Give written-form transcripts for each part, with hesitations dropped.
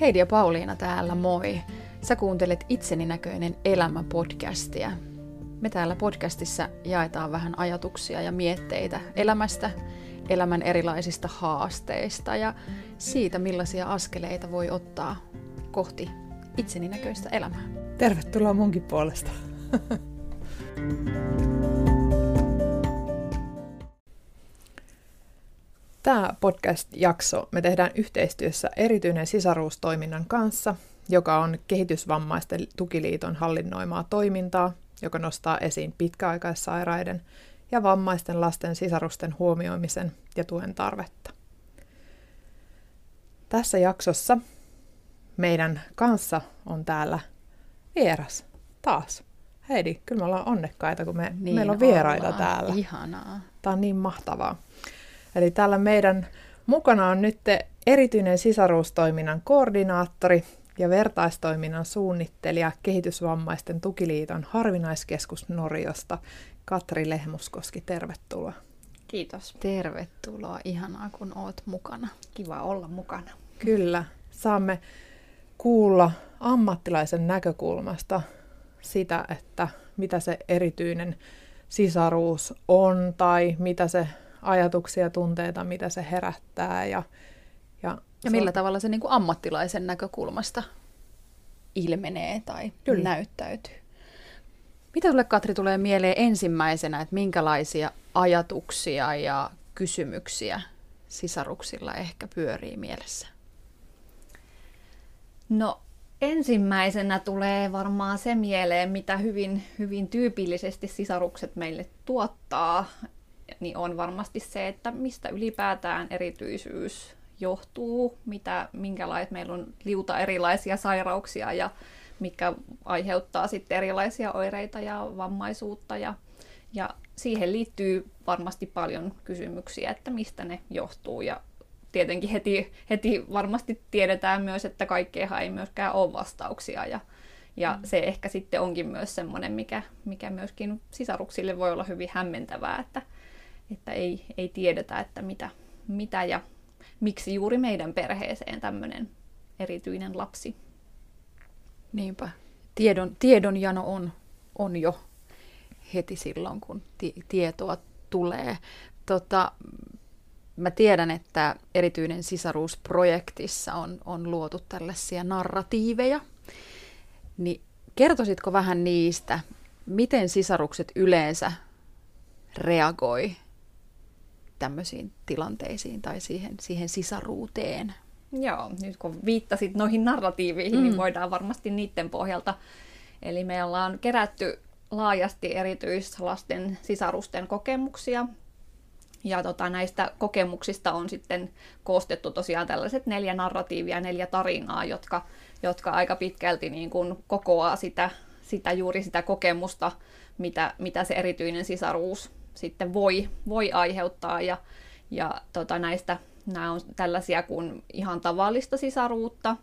Heidi ja Pauliina täällä, moi! Sä kuuntelet Itseni näköinen elämä podcastia. Me täällä podcastissa jaetaan vähän ajatuksia ja mietteitä elämästä, elämän erilaisista haasteista ja siitä, millaisia askeleita voi ottaa kohti itseni näköistä elämää. Tervetuloa munkin puolesta! Tämä podcast-jakso me tehdään yhteistyössä erityinen sisaruustoiminnan kanssa, joka on Kehitysvammaisten tukiliiton hallinnoimaa toimintaa, joka nostaa esiin pitkäaikaissairaiden ja vammaisten lasten sisarusten huomioimisen ja tuen tarvetta. Tässä jaksossa meidän kanssa on täällä vieras taas. Heidi, kyllä me ollaan onnekkaita, kun meillä on vieraita täällä. Ihanaa. Tämä on niin mahtavaa. Eli täällä meidän mukana on nyt erityinen sisaruustoiminnan koordinaattori ja vertaistoiminnan suunnittelija Kehitysvammaisten tukiliiton Harvinaiskeskus Noriosta, Katri Lehmuskoski. Tervetuloa. Kiitos. Tervetuloa. Ihanaa, kun oot mukana. Kiva olla mukana. Kyllä. Saamme kuulla ammattilaisen näkökulmasta sitä, että mitä se erityinen sisaruus on tai mitä se ajatuksia, tunteita, mitä se herättää. Ja millä tavalla se niin kuin ammattilaisen näkökulmasta ilmenee tai näyttäytyy. Mitä sulle, Katri, tulee mieleen ensimmäisenä, että minkälaisia ajatuksia ja kysymyksiä sisaruksilla ehkä pyörii mielessä? No, ensimmäisenä tulee varmaan se mieleen, mitä hyvin tyypillisesti sisarukset meille tuottaa, niin on varmasti se, että mistä ylipäätään erityisyys johtuu, meillä on liuta erilaisia sairauksia ja mitkä aiheuttaa sitten erilaisia oireita ja vammaisuutta ja siihen liittyy varmasti paljon kysymyksiä, että mistä ne johtuu ja tietenkin heti varmasti tiedetään myös, että kaikkeenhan ei myöskään ole vastauksia ja se ehkä sitten onkin myös semmoinen, mikä myöskin sisaruksille voi olla hyvin hämmentävää, että ei tiedetä, että mitä ja miksi juuri meidän perheeseen tämmöinen erityinen lapsi. Niinpä. Tiedonjano on jo heti silloin, kun tietoa tulee. Mä tiedän, että erityinen sisaruusprojektissa on luotu tällaisia narratiiveja. Niin kertoisitko vähän niistä, miten sisarukset yleensä reagoi tämmöisiin tilanteisiin tai siihen sisaruuteen? Joo, nyt kun viittasit noihin narratiiveihin, niin voidaan varmasti niiden pohjalta. Eli me ollaan kerätty laajasti erityislasten sisarusten kokemuksia. Ja näistä kokemuksista on sitten koostettu tosiaan tällaiset 4 narratiivia, 4 tarinaa, jotka aika pitkälti niin kuin kokoaa juuri sitä kokemusta, mitä se erityinen sisaruus sitten voi aiheuttaa. Ja nämä on tällaisia kuin ihan tavallista sisaruutta,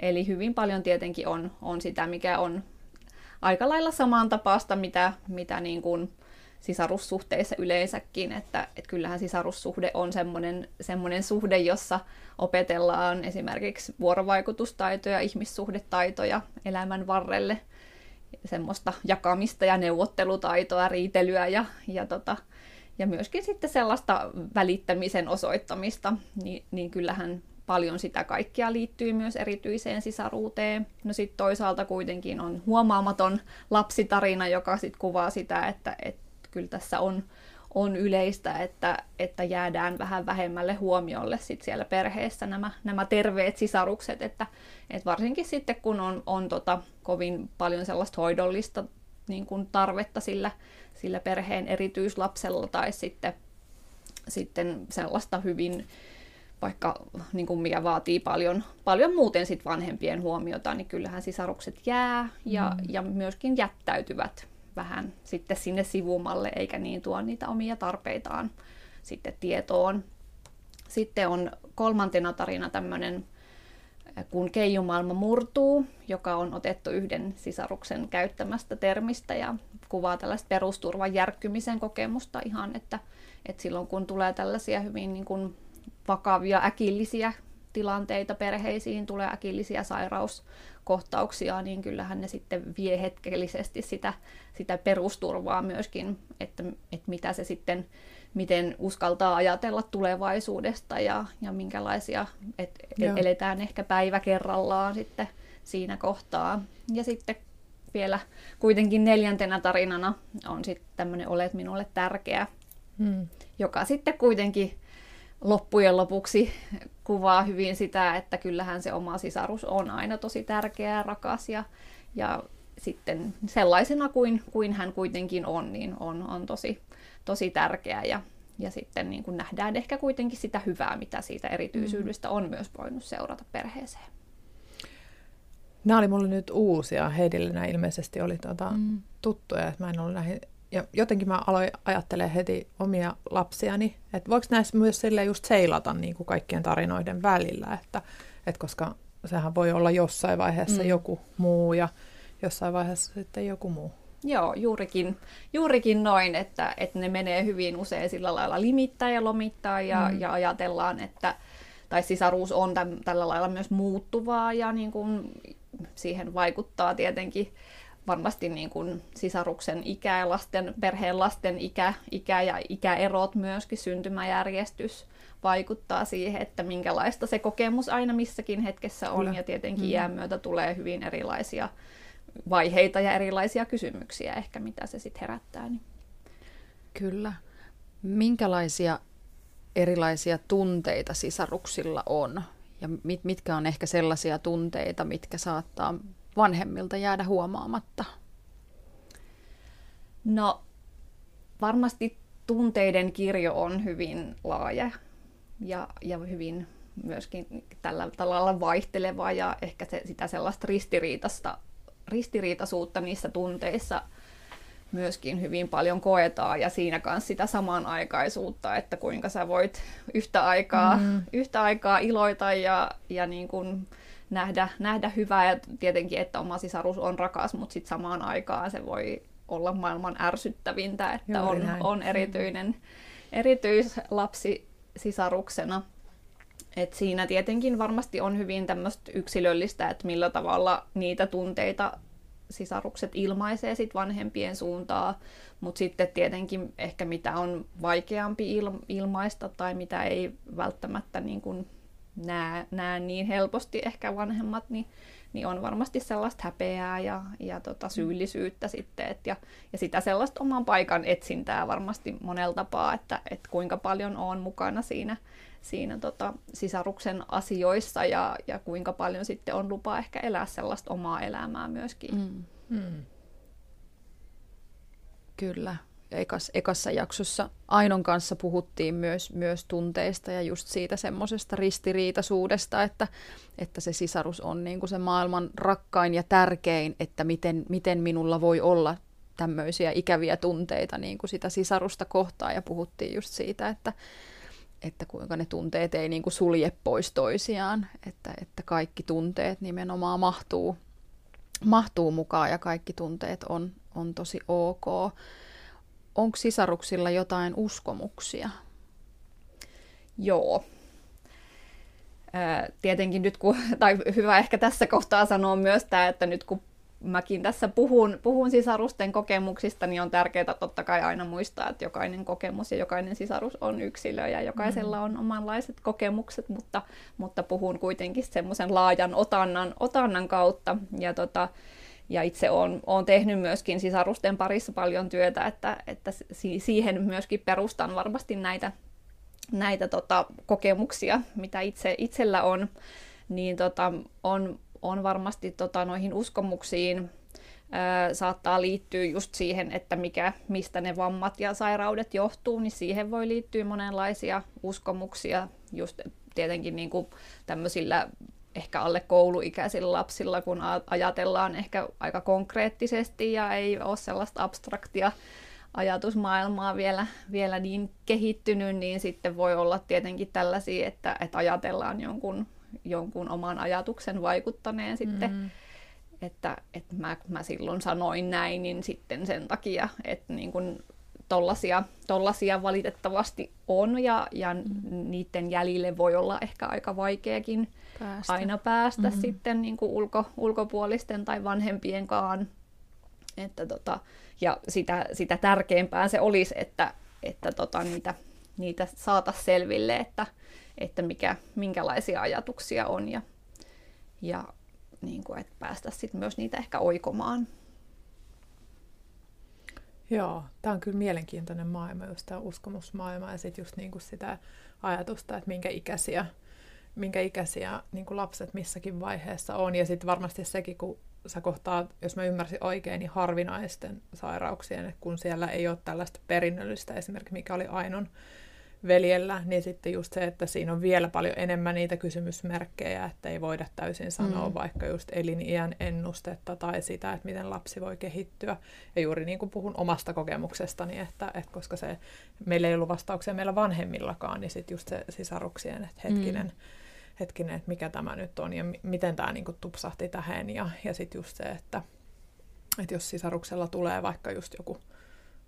eli hyvin paljon tietenkin on sitä, mikä on aika lailla samantapaista, mitä niin kuin sisarussuhteissa yleensäkin, että kyllähän sisarussuhde on semmoinen suhde, jossa opetellaan esimerkiksi vuorovaikutustaitoja, ihmissuhdetaitoja elämän varrelle, semmoista jakamista ja neuvottelutaitoa, riitelyä ja myöskin sitten sellaista välittämisen osoittamista, niin kyllähän paljon sitä kaikkea liittyy myös erityiseen sisaruuteen. No sitten toisaalta kuitenkin on huomaamaton lapsitarina, joka sitten kuvaa sitä, että kyllä tässä on yleistä, että jäädään vähän vähemmälle huomiolle sit siellä perheessä nämä terveet sisarukset, että varsinkin sitten kun on kovin paljon sellaista hoidollista niin kuin tarvetta sillä perheen erityislapsella tai sitten sellaista hyvin, vaikka niin kuin mikä vaatii paljon muuten sit vanhempien huomiota, niin kyllähän sisarukset jää ja myöskin jättäytyvät vähän sitten sinne sivumalle, eikä niin tuo niitä omia tarpeitaan sitten tietoon. Sitten on kolmantena tarina tämmöinen, kun keijumaailma murtuu, joka on otettu yhden sisaruksen käyttämästä termistä ja kuvaa tällaista perusturvan järkkymisen kokemusta ihan, että silloin kun tulee tällaisia hyvin niin kuin vakavia, äkillisiä tilanteita perheisiin, tulee äkillisiä sairauskohtauksia, niin kyllähän ne sitten vie hetkellisesti sitä perusturvaa myöskin, että mitä se sitten, miten uskaltaa ajatella tulevaisuudesta ja minkälaisia, että eletään ehkä päivä kerrallaan sitten siinä kohtaa. Ja sitten vielä kuitenkin neljäntenä tarinana on sitten tämmöinen olet minulle tärkeä, joka sitten kuitenkin loppujen lopuksi kuvaa hyvin sitä, että kyllähän se oma sisarus on aina tosi tärkeä ja rakas ja sitten sellaisena kuin hän kuitenkin on, niin on tosi tärkeä ja sitten niin kuin nähdään ehkä kuitenkin sitä hyvää, mitä siitä erityisyydestä on myös voinut seurata perheeseen. Nämä oli mulle nyt uusia. Heidille nämä ilmeisesti oli tuttuja, että mä en ollut näihin. Ja jotenkin mä aloin ajattelemaan heti omia lapsiani, että voiko näissä myös silleen just seilata niin kuin kaikkien tarinoiden välillä, että koska sehän voi olla jossain vaiheessa joku muu ja jossain vaiheessa sitten joku muu. Joo, juurikin noin, että ne menee hyvin usein sillä lailla limittää ja lomittaa ja ajatellaan, että tai sisaruus on tällä lailla myös muuttuvaa ja niin kuin siihen vaikuttaa tietenkin varmasti niin kuin sisaruksen ikä ja perheen lasten ikä ja ikäerot myöskin, syntymäjärjestys vaikuttaa siihen, että minkälaista se kokemus aina missäkin hetkessä on. Kyllä. Ja tietenkin iän myötä tulee hyvin erilaisia vaiheita ja erilaisia kysymyksiä ehkä, mitä se sitten herättää. Niin. Kyllä. Minkälaisia erilaisia tunteita sisaruksilla on ja mitkä on ehkä sellaisia tunteita, mitkä saattaa vanhemmilta jäädä huomaamatta? No varmasti tunteiden kirjo on hyvin laaja ja hyvin myöskin tällä tavalla vaihteleva ja ehkä sitä sellaista ristiriitaisuutta niissä tunteissa myöskin hyvin paljon koetaan ja siinä kanssa sitä samanaikaisuutta, että kuinka sä voit yhtä aikaa iloita ja niin kuin nähdä hyvää ja tietenkin, että oma sisarus on rakas, mutta sitten samaan aikaan se voi olla maailman ärsyttävintä, että on erityislapsi sisaruksena. Et siinä tietenkin varmasti on hyvin tämmöistä yksilöllistä, että millä tavalla niitä tunteita sisarukset ilmaisee sit vanhempien suuntaan, mutta sitten tietenkin ehkä mitä on vaikeampi ilmaista tai mitä ei välttämättä niin kun näe niin helposti ehkä vanhemmat, niin on varmasti sellaista häpeää ja syyllisyyttä sitten, ja sitä sellaista oman paikan etsintää varmasti monella tapaa, että kuinka paljon on mukana siinä sisaruksen asioissa ja kuinka paljon sitten on lupa ehkä elää sellaista omaa elämää myöskin. Kyllä. Ekassa jaksossa Ainon kanssa puhuttiin myös tunteista ja just siitä semmoisesta ristiriitaisuudesta, että se sisarus on niin kuin se maailman rakkain ja tärkein, että miten minulla voi olla tämmöisiä ikäviä tunteita niin kuin sitä sisarusta kohtaan. Ja puhuttiin just siitä, että kuinka ne tunteet ei niin kuin sulje pois toisiaan, että kaikki tunteet nimenomaan mahtuu mukaan ja kaikki tunteet on tosi ok. Onko sisaruksilla jotain uskomuksia? Joo. Tietenkin nyt hyvä ehkä tässä kohtaa sanoa myös tämä, että nyt kun mäkin tässä puhun sisarusten kokemuksista, niin on tärkeää totta kai aina muistaa, että jokainen kokemus ja jokainen sisarus on yksilö ja jokaisella on omanlaiset kokemukset, mutta puhun kuitenkin semmoisen laajan otannan kautta. Ja itse olen tehnyt myöskin sisarusten parissa paljon työtä, että siihen myöskin perustan varmasti näitä kokemuksia, mitä itsellä on, niin on varmasti noihin uskomuksiin saattaa liittyä just siihen, että mistä ne vammat ja sairaudet johtuu, niin siihen voi liittyä monenlaisia uskomuksia just tietenkin niin kuin tämmöisillä ehkä alle kouluikäisillä lapsilla, kun ajatellaan ehkä aika konkreettisesti ja ei ole sellaista abstraktia ajatusmaailmaa vielä niin kehittynyt, niin sitten voi olla tietenkin tällaisia, että ajatellaan jonkun oman ajatuksen vaikuttaneen sitten, että mä silloin sanoin näin, niin sitten sen takia, että niin kun tollaisia valitettavasti on ja niiden jäljille voi olla ehkä aika vaikeakin aina päästä sitten niin kuin ulkopuolisten tai vanhempienkaan. Että ja sitä tärkeämpää se olisi, että niitä saataisiin selville, että minkälaisia ajatuksia on ja niin kuin, että päästäisiin sitten myös niitä ehkä oikomaan. Joo, tämä on kyllä mielenkiintoinen maailma, just tämä uskomusmaailma ja sitten just niinku sitä ajatusta, että minkä ikäisiä niinku lapset missäkin vaiheessa on. Ja sitten varmasti sekin, kun sä kohtaat, jos mä ymmärsin oikein, niin harvinaisten sairauksien, että kun siellä ei ole tällaista perinnöllistä esimerkiksi, mikä oli Ainon veljellä, niin sitten just se, että siinä on vielä paljon enemmän niitä kysymysmerkkejä, että ei voida täysin sanoa vaikka just eliniän ennustetta tai sitä, että miten lapsi voi kehittyä. Ja juuri niin kuin puhun omasta kokemuksestani, että koska se, meillä ei ollut vastauksia meillä vanhemmillakaan, niin sitten just se sisaruksien, että hetkinen, että mikä tämä nyt on ja miten tämä niin kuin tupsahti tähän. Ja sitten just se, että jos sisaruksella tulee vaikka just joku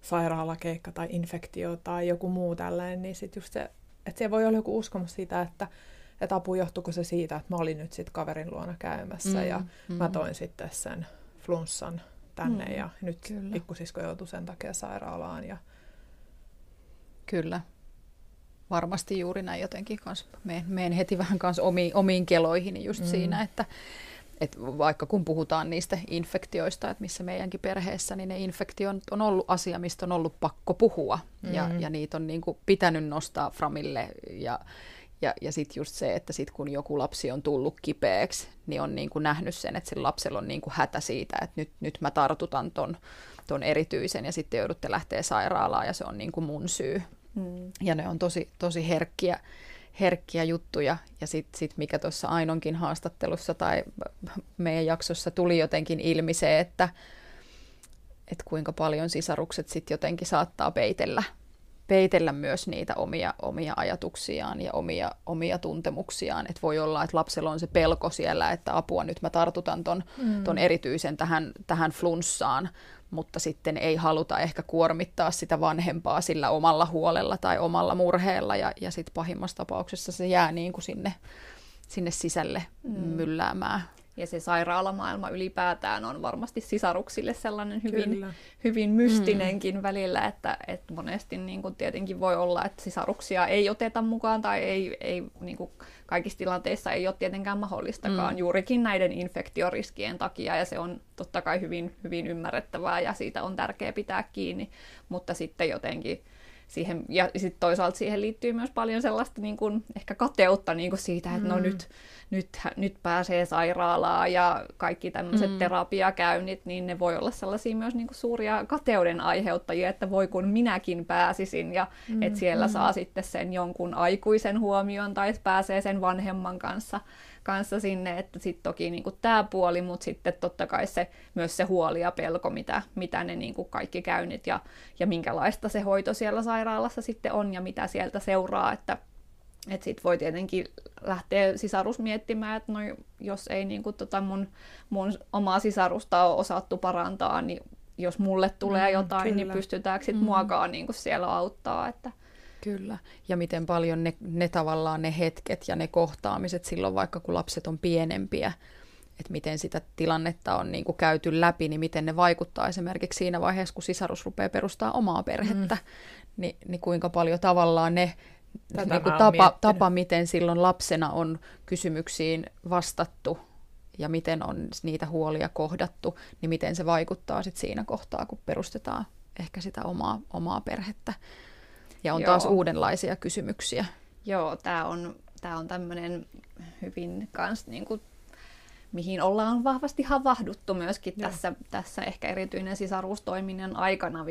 sairaalakeikka tai infektio tai joku muu tällainen, niin sitten just se, että siellä voi olla joku uskomus siitä, että apu, johtuuko se siitä, että mä olin nyt sitten kaverin luona käymässä ja mä toin sitten sen flunssan tänne ja nyt pikkusisko joutui sen takia sairaalaan. Ja... Kyllä. Varmasti juuri näin jotenkin kanssa. Meen heti vähän kanssa omiin keloihin just siinä, että vaikka kun puhutaan niistä infektioista, että missä meidänkin perheessä, niin ne infektiot on ollut asia, mistä on ollut pakko puhua. Ja niitä on niin kuin pitänyt nostaa framille. Ja sitten just se, että sit kun joku lapsi on tullut kipeäksi, niin on niin kuin nähnyt sen, että sen lapsella on niin kuin hätä siitä, että nyt mä tartutan ton erityisen ja sitten joudutte lähteä sairaalaan ja se on niin kuin mun syy. Ja ne on tosi herkkiä juttuja. Ja sit mikä tuossa Ainonkin haastattelussa tai meidän jaksossa tuli jotenkin ilmi se, että kuinka paljon sisarukset sit jotenkin saattaa peitellä myös niitä omia ajatuksiaan ja omia tuntemuksiaan. Et voi olla, että lapsella on se pelko siellä, että apua, nyt mä tartutan ton erityisen tähän flunssaan, mutta sitten ei haluta ehkä kuormittaa sitä vanhempaa sillä omalla huolella tai omalla murheella. Ja sitten pahimmassa tapauksessa se jää niin kuin sinne sisälle mylläämään. Ja se sairaalamaailma ylipäätään on varmasti sisaruksille sellainen hyvin mystinenkin välillä, että monesti niin kuin tietenkin voi olla, että sisaruksia ei oteta mukaan tai ei niin kuin kaikissa tilanteissa ei ole tietenkään mahdollistakaan juurikin näiden infektioriskien takia, ja se on totta kai hyvin ymmärrettävää ja siitä on tärkeää pitää kiinni, mutta sitten jotenkin siihen, ja sitten toisaalta siihen liittyy myös paljon sellaista niin kuin, ehkä kateutta niin kuin siitä, että no nyt pääsee sairaalaan ja kaikki tämmöiset terapiakäynnit, niin ne voi olla sellaisia myös niin kuin suuria kateuden aiheuttajia, että voi kun minäkin pääsisin ja että siellä saa sitten sen jonkun aikuisen huomion tai pääsee sen vanhemman kanssa sinne, että sitten toki niin kuin tämä puoli, mutta sitten totta kai se, myös se huoli ja pelko, mitä ne niin kuin kaikki käynnit ja minkälaista se hoito siellä sairaalassa sitten on ja mitä sieltä seuraa, että sitten voi tietenkin lähteä sisarus miettimään, että no, jos ei niin kuin mun omaa sisarusta ole osattu parantaa, niin jos mulle tulee jotain, kyllä, niin pystytäänkö sitten muakaan niin kuin siellä auttaa, että kyllä. Ja miten paljon ne tavallaan ne hetket ja ne kohtaamiset silloin, vaikka kun lapset on pienempiä, että miten sitä tilannetta on niin kuin käyty läpi, niin miten ne vaikuttaa esimerkiksi siinä vaiheessa, kun sisarus rupeaa perustamaan omaa perhettä, niin kuinka paljon tavallaan ne niin kuin tapa, miten silloin lapsena on kysymyksiin vastattu ja miten on niitä huolia kohdattu, niin miten se vaikuttaa sit siinä kohtaa, kun perustetaan ehkä sitä omaa perhettä. Ja on taas uudenlaisia kysymyksiä. Joo, tää on tämmöinen hyvin kans niinku, mihin ollaan vahvasti havahduttu myöskin tässä ehkä erityinen sisaruustoiminnan aikana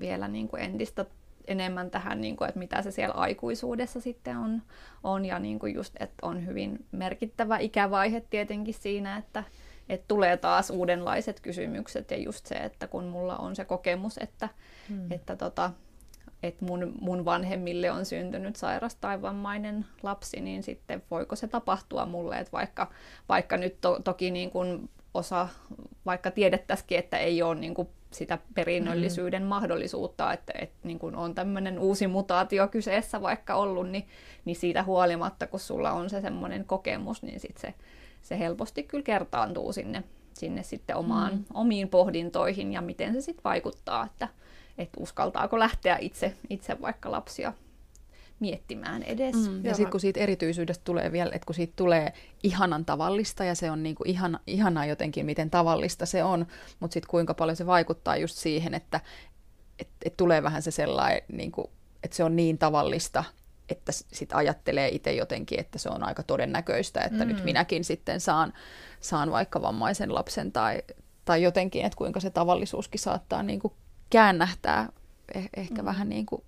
vielä niinku entistä enemmän tähän, niinku, että mitä se siellä aikuisuudessa sitten on ja niinku just, että on hyvin merkittävä ikävaihe tietenkin siinä, että tulee taas uudenlaiset kysymykset ja just se, että kun mulla on se kokemus, että mun vanhemmille on syntynyt sairas tai vammainen lapsi, niin sitten voiko se tapahtua mulle, että vaikka nyt toki niin kuin vaikka tiedettäisikin, että ei ole niin kuin sitä perinnöllisyyden mahdollisuutta, että niin kun on tämmöinen uusi mutaatio kyseessä vaikka ollut, niin siitä huolimatta, kun sulla on se semmoinen kokemus, niin sit se helposti kyllä kertaantuu sinne sitten omiin pohdintoihin ja miten se sitten vaikuttaa, että uskaltaako lähteä itse vaikka lapsia miettimään edes. Ja sitten kun siitä erityisyydestä tulee vielä, että kun siitä tulee ihanan tavallista ja se on niinku ihanaa jotenkin, miten tavallista se on, mutta sitten kuinka paljon se vaikuttaa just siihen, että et tulee vähän se sellainen, niinku, että se on niin tavallista, että sitten ajattelee itse jotenkin, että se on aika todennäköistä, että nyt minäkin sitten saan vaikka vammaisen lapsen tai jotenkin, että kuinka se tavallisuuskin saattaa niinku käännähtää ehkä vähän niinku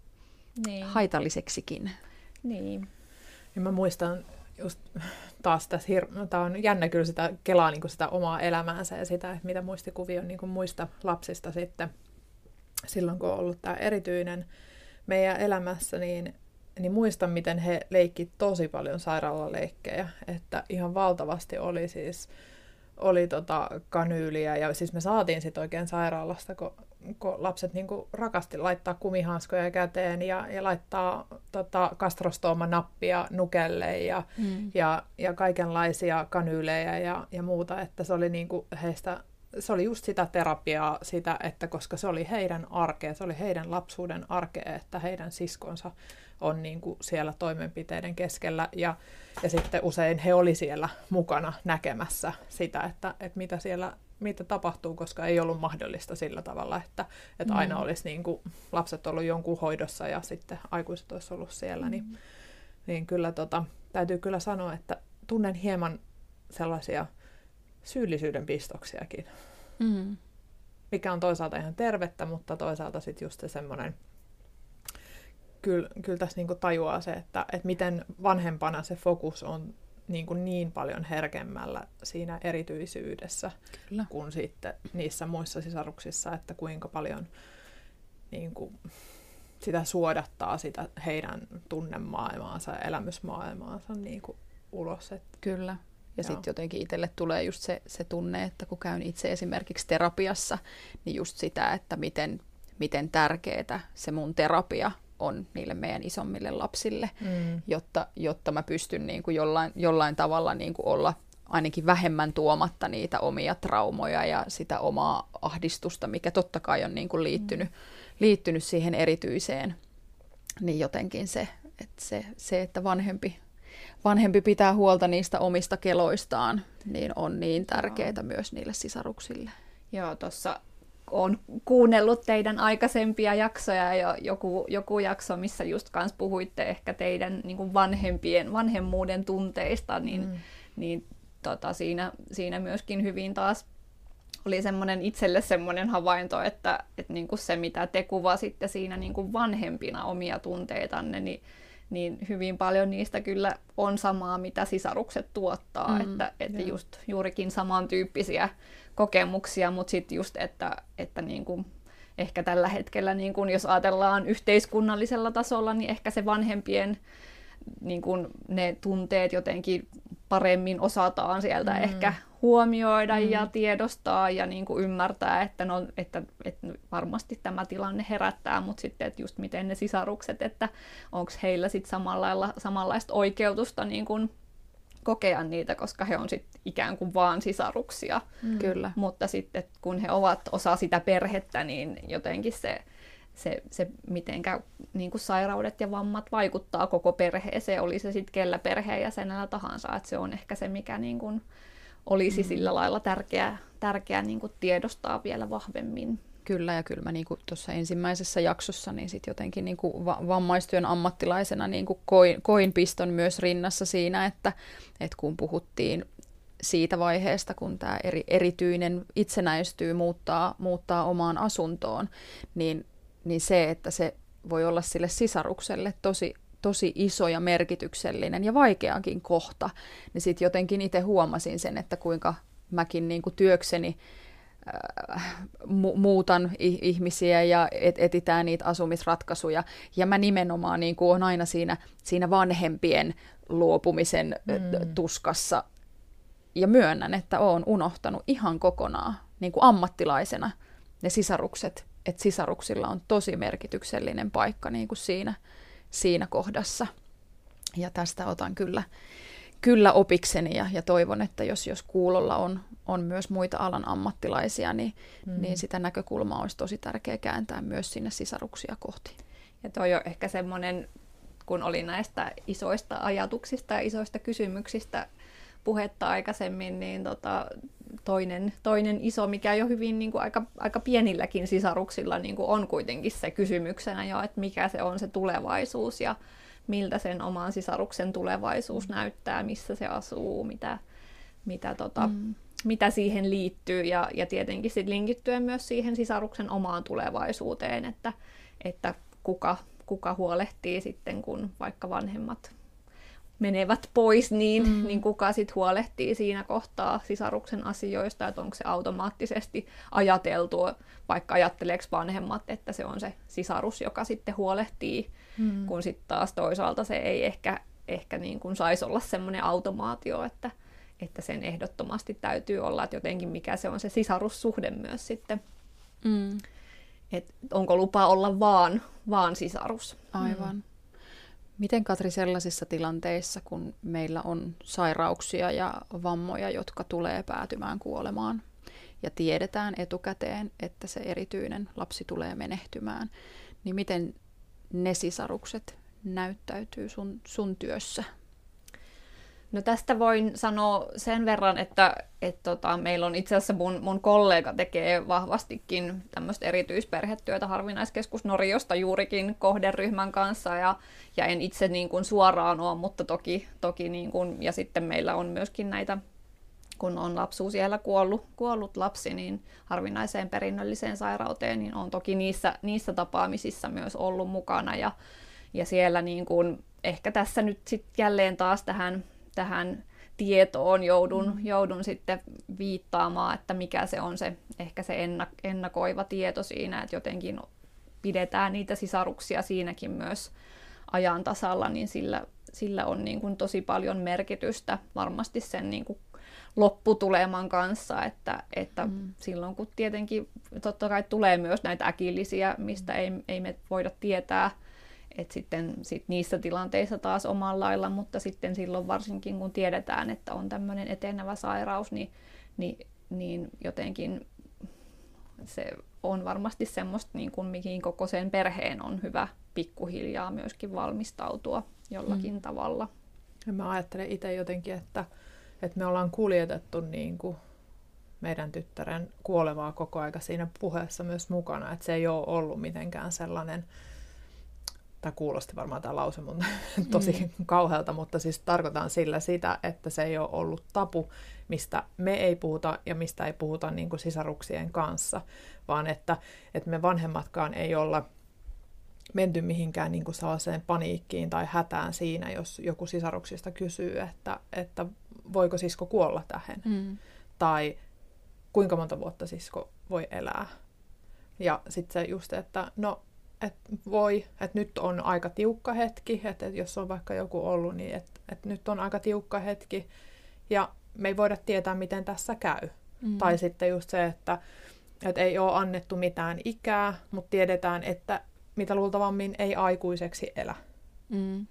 haitalliseksikin. Niin. Ja mä muistan just taas tässä, tää on jännä kyllä sitä kelaa niin kuin sitä omaa elämäänsä ja sitä, että mitä muistikuvia on niin kuin muista lapsista sitten silloin, kun on ollut tämä erityinen meidän elämässä, niin muistan, miten he leikki tosi paljon sairaalaleikkejä, että ihan valtavasti oli kanyyliä ja siis me saatiin sit oikein sairaalasta, kun lapset niinku rakasti laittaa kumihanskoja käteen ja laittaa kastrostooman-nappia nukelle ja kaikenlaisia kanyylejä ja muuta, että se oli niinku heistä, se oli just sitä terapiaa sitä, että koska se oli heidän arkea, se oli heidän lapsuuden arkea, että heidän siskonsa on niinku siellä toimenpiteiden keskellä ja sitten usein he oli siellä mukana näkemässä sitä, että mitä siellä mitä tapahtuu, koska ei ollut mahdollista sillä tavalla, että aina olisi niin kuin lapset ollut jonkun hoidossa ja sitten aikuiset olisi ollut siellä. Niin kyllä täytyy kyllä sanoa, että tunnen hieman sellaisia syyllisyyden pistoksiakin, mikä on toisaalta ihan tervettä, mutta toisaalta sitten just se semmoinen, kyllä tässä niin kuin tajuaa se, että miten vanhempana se fokus on niin paljon herkemmällä siinä erityisyydessä kuin sitten niissä muissa sisaruksissa, että kuinka paljon niin kuin sitä suodattaa sitä heidän tunnemaailmaansa ja elämysmaailmaansa niin kuin ulos. Kyllä. Ja sitten jotenkin itselle tulee just se tunne, että kun käyn itse esimerkiksi terapiassa, niin just sitä, että miten tärkeää se mun terapia on niille meidän isommille lapsille, jotta mä pystyn niin kuin jollain tavalla niin kuin olla ainakin vähemmän tuomatta niitä omia traumoja ja sitä omaa ahdistusta, mikä totta kai on niin kuin liittynyt siihen erityiseen. Niin jotenkin se että vanhempi pitää huolta niistä omista keloistaan, niin on niin tärkeää myös niille sisaruksille. Joo, tossa olen kuunnellut teidän aikaisempia jaksoja ja joku jakso, missä just kanssa puhuitte ehkä teidän niin kuin vanhemmuuden tunteista, niin siinä myöskin hyvin taas oli semmoinen itselle semmoinen havainto, että niin kuin se mitä te kuvasitte siinä niin kuin vanhempina omia tunteitanne, niin hyvin paljon niistä kyllä on samaa, mitä sisarukset tuottaa, että just juurikin samantyyppisiä kokemuksia, mutta sitten just, että niin kuin ehkä tällä hetkellä, niin kuin jos ajatellaan yhteiskunnallisella tasolla, niin ehkä se vanhempien niin kuin ne tunteet jotenkin paremmin osataan sieltä ehkä huomioida ja tiedostaa ja niin kuin ymmärtää, että varmasti tämä tilanne herättää, mutta sitten, että just miten ne sisarukset, että onko heillä sitten samanlaista oikeutusta niin kuin kokea niitä, koska he on sitten ikään kuin vaan sisaruksia. Kyllä. Mutta sitten kun he ovat osa sitä perhettä, niin jotenkin se mitenkä niin kuin sairaudet ja vammat vaikuttaa koko perheeseen, oli se sitten kellä perheenjäsenellä tahansa, että se on ehkä se, mikä niin kuin olisi sillä lailla tärkeää niin kuin tiedostaa vielä vahvemmin. Kyllä, ja kyllä mä niin kuin tuossa ensimmäisessä jaksossa niin sit jotenkin niin kuin vammaistyön ammattilaisena niin kuin koin piston myös rinnassa siinä, että kun puhuttiin siitä vaiheesta, kun tämä erityinen itsenäistyy, muuttaa omaan asuntoon, niin se, että se voi olla sille sisarukselle tosi iso ja merkityksellinen ja vaikeakin kohta, niin sitten jotenkin itse huomasin sen, että kuinka mäkin niin kuin työkseni muutan ihmisiä ja etsitään niitä asumisratkaisuja. Ja mä nimenomaan niin kuin on aina siinä vanhempien luopumisen tuskassa. Ja myönnän, että olen unohtanut ihan kokonaan niin kuin ammattilaisena ne sisarukset, että sisaruksilla on tosi merkityksellinen paikka niin kuin siinä kohdassa. Ja tästä otan kyllä opikseni ja toivon, että jos kuulolla on myös muita alan ammattilaisia, niin sitä näkökulmaa olisi tosi tärkeää kääntää myös sinne sisaruksia kohti. Ja toi on ehkä semmoinen, kun oli näistä isoista ajatuksista ja isoista kysymyksistä puhetta aikaisemmin, niin toinen iso, mikä jo hyvin niin kuin aika pienilläkin sisaruksilla niin kuin on kuitenkin se kysymyksenä jo, että mikä se on se tulevaisuus ja miltä sen oman sisaruksen tulevaisuus näyttää, missä se asuu, mitä siihen liittyy ja tietenkin sit linkittyen myös siihen sisaruksen omaan tulevaisuuteen, että kuka huolehtii sitten, kun vaikka vanhemmat menevät pois, niin kuka sitten huolehtii siinä kohtaa sisaruksen asioista, että onko se automaattisesti ajateltu, vaikka ajatteleeko vanhemmat, että se on se sisarus, joka sitten huolehtii, kun sitten taas toisaalta se ei ehkä niin kuin saisi olla semmoinen automaatio, että sen ehdottomasti täytyy olla, että jotenkin mikä se on se sisarussuhde myös sitten. Että onko lupa olla vaan sisarus. Aivan. Miten Katri sellaisissa tilanteissa, kun meillä on sairauksia ja vammoja, jotka tulee päätymään kuolemaan ja tiedetään etukäteen, että se erityinen lapsi tulee menehtymään, niin miten ne sisarukset näyttäytyy sun työssä? No tästä voin sanoa sen verran, että meillä on itse asiassa mun kollega tekee vahvastikin tämmöistä erityisperhetyötä Harvinaiskeskus Noriosta juurikin kohderyhmän kanssa ja en itse niin kuin suoraan ole, mutta toki niin kuin, ja sitten meillä on myöskin näitä, kun on lapsuusiällä kuollut lapsi, niin harvinaiseen perinnölliseen sairauteen, niin on toki niissä tapaamisissa myös ollut mukana ja siellä niin kuin, ehkä tässä nyt sitten jälleen taas tähän tietoon joudun sitten viittaamaan, että mikä se on se ehkä se ennakoiva tieto siinä, että jotenkin pidetään niitä sisaruksia siinäkin myös ajan tasalla, niin sillä on niin kuin tosi paljon merkitystä varmasti sen niin kuin lopputuleman kanssa, että silloin kun tietenkin totta kai tulee myös näitä äkillisiä, mistä ei me voida tietää, että sitten niissä tilanteissa taas omalla lailla, mutta sitten silloin varsinkin kun tiedetään, että on tämmöinen etenevä sairaus, niin jotenkin se on varmasti semmoista, niin kuin mihin koko sen perheen on hyvä pikkuhiljaa myöskin valmistautua jollakin tavalla. Ja mä ajattelen itse jotenkin, että me ollaan kuljetettu niin kuin meidän tyttären kuolemaa koko aika siinä puheessa myös mukana, että se ei ole ollut mitenkään sellainen. Tämä kuulosti varmaan tämä lause mun tosi kauhealta, mutta siis tarkoitan sillä sitä, että se ei ole ollut tabu, mistä me ei puhuta ja mistä ei puhuta niin kuin sisaruksien kanssa, vaan että me vanhemmatkaan ei olla menty mihinkään niin kuin sellaiseen paniikkiin tai hätään siinä, jos joku sisaruksista kysyy, että voiko sisko kuolla tähän tai kuinka monta vuotta sisko voi elää. Ja sitten se just, että no, että nyt on aika tiukka hetki, että jos on vaikka joku ollut, niin että nyt on aika tiukka hetki ja me ei voida tietää, miten tässä käy. Tai sitten just se, että ei ole annettu mitään ikää, mutta tiedetään, että mitä luultavammin ei aikuiseksi elä.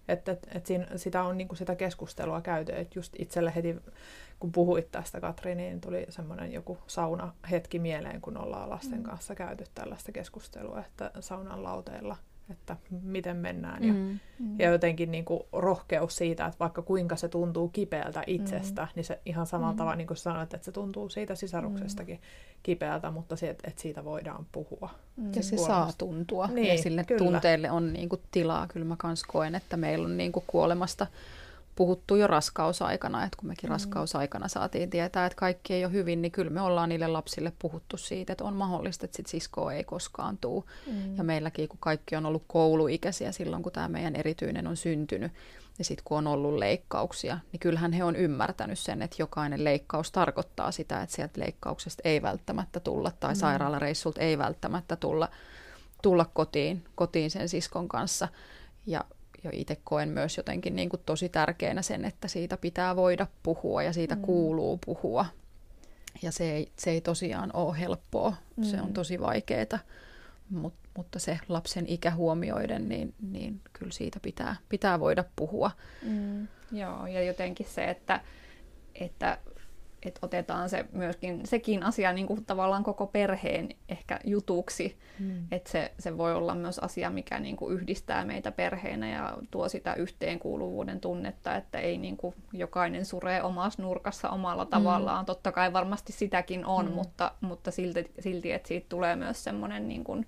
Että siinä, sitä on niin kuin sitä keskustelua käyty, että just itselle heti, kun puhuit tästä Katri, niin tuli semmoinen joku saunahetki mieleen, kun ollaan lasten kanssa käyty tällaista keskustelua, että saunan lauteilla, että miten mennään ja jotenkin niin kuin rohkeus siitä, että vaikka kuinka se tuntuu kipeältä itsestä, niin se ihan samalla tavalla, niin kuin sanoit, että se tuntuu siitä sisaruksestakin kipeältä, mutta se, että siitä voidaan puhua. Ja se saa tuntua, niin, ja sille kyllä. Tunteelle on niin kuin tilaa. Kyllä mä kans koen, että meillä on niin kuin kuolemasta puhuttu jo raskausaikana, että kun mekin raskausaikana saatiin tietää, että kaikki ei ole hyvin, niin kyllä me ollaan niille lapsille puhuttu siitä, että on mahdollista, että sit siskoa ei koskaan tule. Ja meilläkin, kun kaikki on ollut kouluikäisiä silloin, kun tämä meidän erityinen on syntynyt, ja sitten kun on ollut leikkauksia, niin kyllähän he on ymmärtänyt sen, että jokainen leikkaus tarkoittaa sitä, että sieltä leikkauksesta ei välttämättä tulla, tai sairaalareissulta ei välttämättä tulla kotiin sen siskon kanssa. Ja itse koen myös jotenkin niin kuin tosi tärkeänä sen, että siitä pitää voida puhua ja siitä kuuluu puhua. Ja se ei tosiaan ole helppoa, se on tosi vaikeaa, mutta se lapsen ikä huomioiden, niin kyllä siitä pitää voida puhua. Joo, ja jotenkin se, että otetaan se myöskin, sekin asia niin kuin tavallaan koko perheen ehkä jutuksi, että se voi olla myös asia, mikä niin kuin yhdistää meitä perheenä ja tuo sitä yhteenkuuluvuuden tunnetta, että ei niin kuin jokainen suree omassa nurkassa omalla tavallaan. Totta kai varmasti sitäkin on, mutta silti, että siitä tulee myös semmoinen, niin kuin,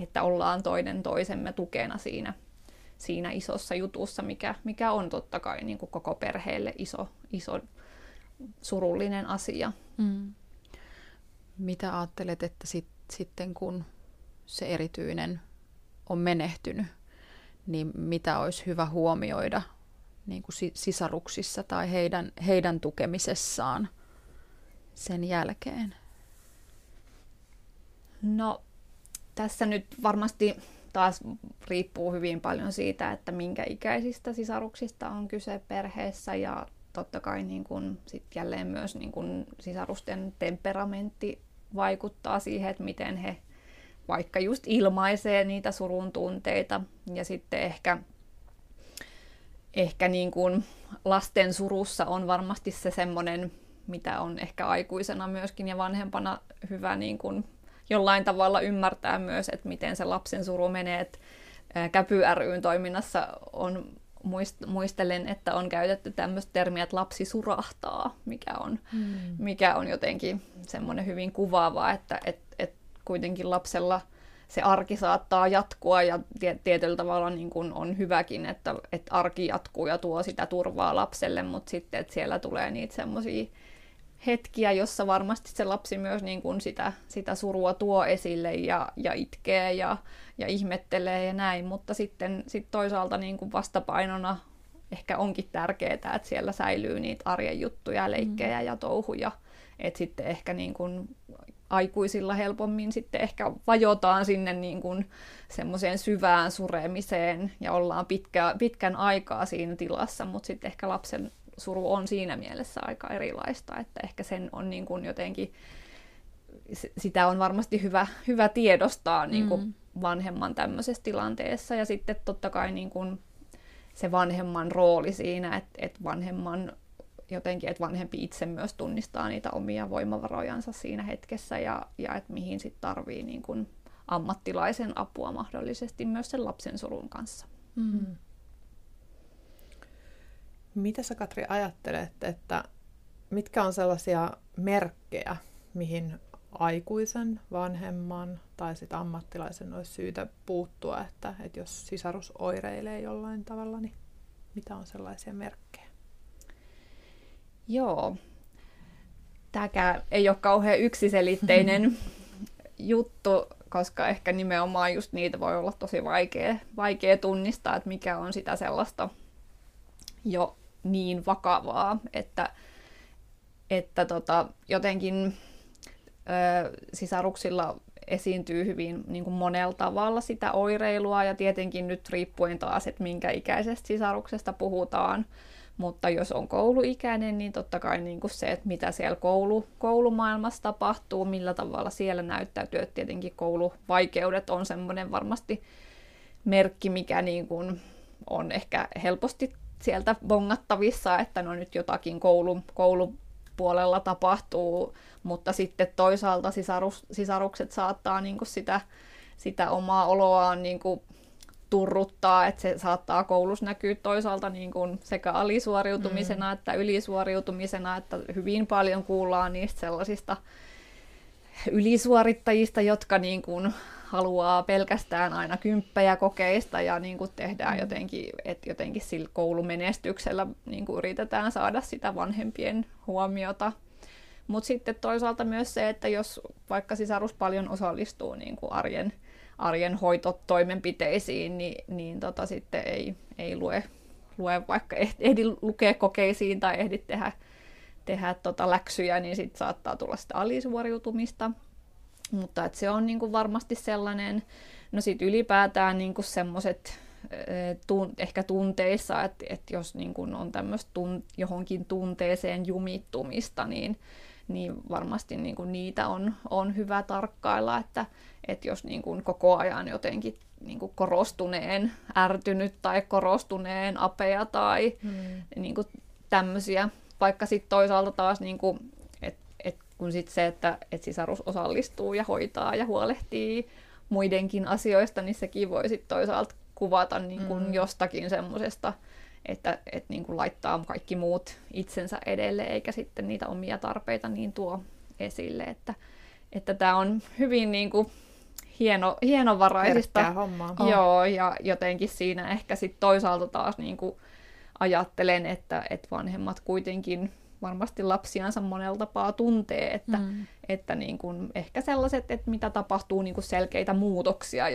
että ollaan toinen toisemme tukena siinä isossa jutussa, mikä on totta kai niin kuin koko perheelle iso surullinen asia. Mitä ajattelet, että sitten kun se erityinen on menehtynyt, niin mitä olisi hyvä huomioida niin kuin sisaruksissa tai heidän tukemisessaan sen jälkeen? No, tässä nyt varmasti taas riippuu hyvin paljon siitä, että minkä ikäisistä sisaruksista on kyse perheessä ja totta kai niin kun, sit jälleen myös niin kun sisarusten temperamentti vaikuttaa siihen, että miten he vaikka just ilmaisee niitä surun tunteita. Ja sitten ehkä niin kun lasten surussa on varmasti se semmoinen, mitä on ehkä aikuisena myöskin ja vanhempana hyvä niin kun jollain tavalla ymmärtää myös, että miten se lapsen suru menee. Et Käpy ry:n toiminnassa on muistelen, että on käytetty tämmöistä termiä, että lapsi surahtaa, mikä on jotenkin semmoinen hyvin kuvaava, että et kuitenkin lapsella se arki saattaa jatkua ja tietyllä tavalla niin kuin on hyväkin, että arki jatkuu ja tuo sitä turvaa lapselle, mutta sitten että siellä tulee niitä semmoisia hetkiä, jossa varmasti se lapsi myös niin kuin sitä surua tuo esille ja itkee ja ihmettelee ja näin, mutta sitten toisaalta niin kuin vastapainona ehkä onkin tärkeää, että siellä säilyy niitä arjen juttuja, leikkejä ja touhuja, että sitten ehkä niin kuin aikuisilla helpommin sitten ehkä vajotaan sinne niin kuin semmoiseen syvään suremiseen ja ollaan pitkän aikaa siinä tilassa, mutta sitten ehkä lapsen suru on siinä mielessä aika erilaista, että ehkä sen on niin kuin jotenkin, sitä on varmasti hyvä tiedostaa niin kuin vanhemman tämmöisessä tilanteessa. Ja sitten totta kai niin kuin se vanhemman rooli siinä, että vanhemman jotenkin, että vanhempi itse myös tunnistaa niitä omia voimavarojansa siinä hetkessä ja että mihin sitten tarvii niin kuin ammattilaisen apua mahdollisesti myös sen lapsen surun kanssa. Mitä sä, Katri, ajattelet, että mitkä on sellaisia merkkejä, mihin aikuisen, vanhemman tai sit ammattilaisen olisi syytä puuttua, että jos sisarus oireilee jollain tavalla, niin mitä on sellaisia merkkejä? Joo, tämäkään ei ole kauhean yksiselitteinen juttu, koska ehkä nimenomaan just niitä voi olla tosi vaikea tunnistaa, että mikä on sitä sellaista jo niin vakavaa, että jotenkin sisaruksilla esiintyy hyvin niin kuin monella tavalla sitä oireilua ja tietenkin nyt riippuen taas, että minkä ikäisestä sisaruksesta puhutaan, mutta jos on kouluikäinen, niin totta kai niin kuin se, että mitä siellä koulumaailmassa tapahtuu, millä tavalla siellä näyttäytyy, että tietenkin kouluvaikeudet on semmoinen varmasti merkki, mikä niin kuin on ehkä helposti sieltä bongattavissa, että no nyt jotakin koulupuolella tapahtuu, mutta sitten toisaalta sisarukset saattaa niin kuin sitä omaa oloaan niin kuin turruttaa, että se saattaa koulussa näkyä toisaalta niin kuin sekä alisuoriutumisena että ylisuoriutumisena, että hyvin paljon kuullaan niistä sellaisista ylisuorittajista, jotka niin kuin haluaa pelkästään aina kymppejä kokeista ja niin kuin tehdään jotenkin, että jotenkin sillä koulumenestyksellä niin kuin yritetään saada sitä vanhempien huomiota. Mutta sitten toisaalta myös se, että jos vaikka sisarus paljon osallistuu niin kuin arjen hoitotoimenpiteisiin, niin sitten ei lue vaikka ehdi lukea kokeisiin tai ehdi tehdä läksyjä, niin sitten saattaa tulla sitä alisuoriutumista. Mutta et se on niinku varmasti sellainen, no sit ylipäätään niinku semmoiset ehkä tunteissa, että jos niinku on tämmöistä johonkin tunteeseen jumittumista, niin, niin varmasti niin kuin niitä on hyvä tarkkailla, että jos niin kuin koko ajan jotenkin niin kuin korostuneen ärtynyt tai korostuneen apea tai niin kuin tämmöisiä, vaikka sitten toisaalta taas niin kuin, kun sitten se, että sisarus osallistuu ja hoitaa ja huolehtii muidenkin asioista, niin sekin voi sitten toisaalta kuvata niin kuin jostakin semmoisesta, että niin kuin laittaa kaikki muut itsensä edelle eikä sitten niitä omia tarpeita niin tuo esille. Että tämä on hyvin niin kuin hienovaraisista. Joo, ja jotenkin siinä ehkä sitten toisaalta taas niin kuin ajattelen, että vanhemmat kuitenkin varmasti lapsiansa monella tapaa tuntee, että niin kuin ehkä sellaiset, että mitä tapahtuu niin kuin selkeitä muutoksia